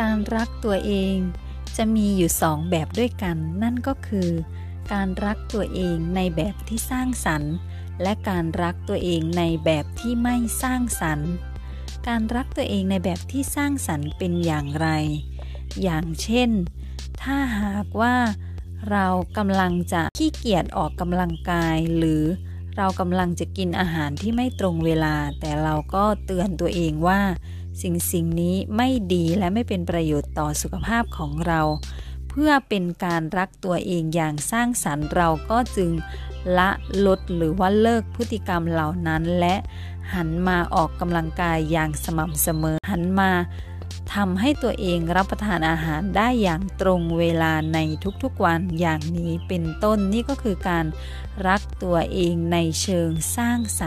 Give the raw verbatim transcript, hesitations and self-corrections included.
การรักตัวเองจะมีอยู่สองแบบด้วยกันนั่นก็คือการรักตัวเองในแบบที่สร้างสรรค์และการรักตัวเองในแบบที่ไม่สร้างสรรค์การรักตัวเองในแบบที่สร้างสรรค์เป็นอย่างไรอย่างเช่นถ้าหากว่าเรากำลังจะขี้เกียจออกกำลังกายหรือเรากำลังจะกินอาหารที่ไม่ตรงเวลาแต่เราก็เตือนตัวเองว่าสิ่งสิ่งนี้ไม่ดีและไม่เป็นประโยชน์ต่อสุขภาพของเราเพื่อเป็นการรักตัวเองอย่างสร้างสรรค์เราก็จึงละลดหรือว่าเลิกพฤติกรรมเหล่านั้นและหันมาออกกำลังกายอย่างสม่ำเสมอหันมาทำให้ตัวเองรับประทานอาหารได้อย่างตรงเวลาในทุกๆวันอย่างนี้เป็นต้นนี่ก็คือการรักตัวเองในเชิงสร้างสรรค์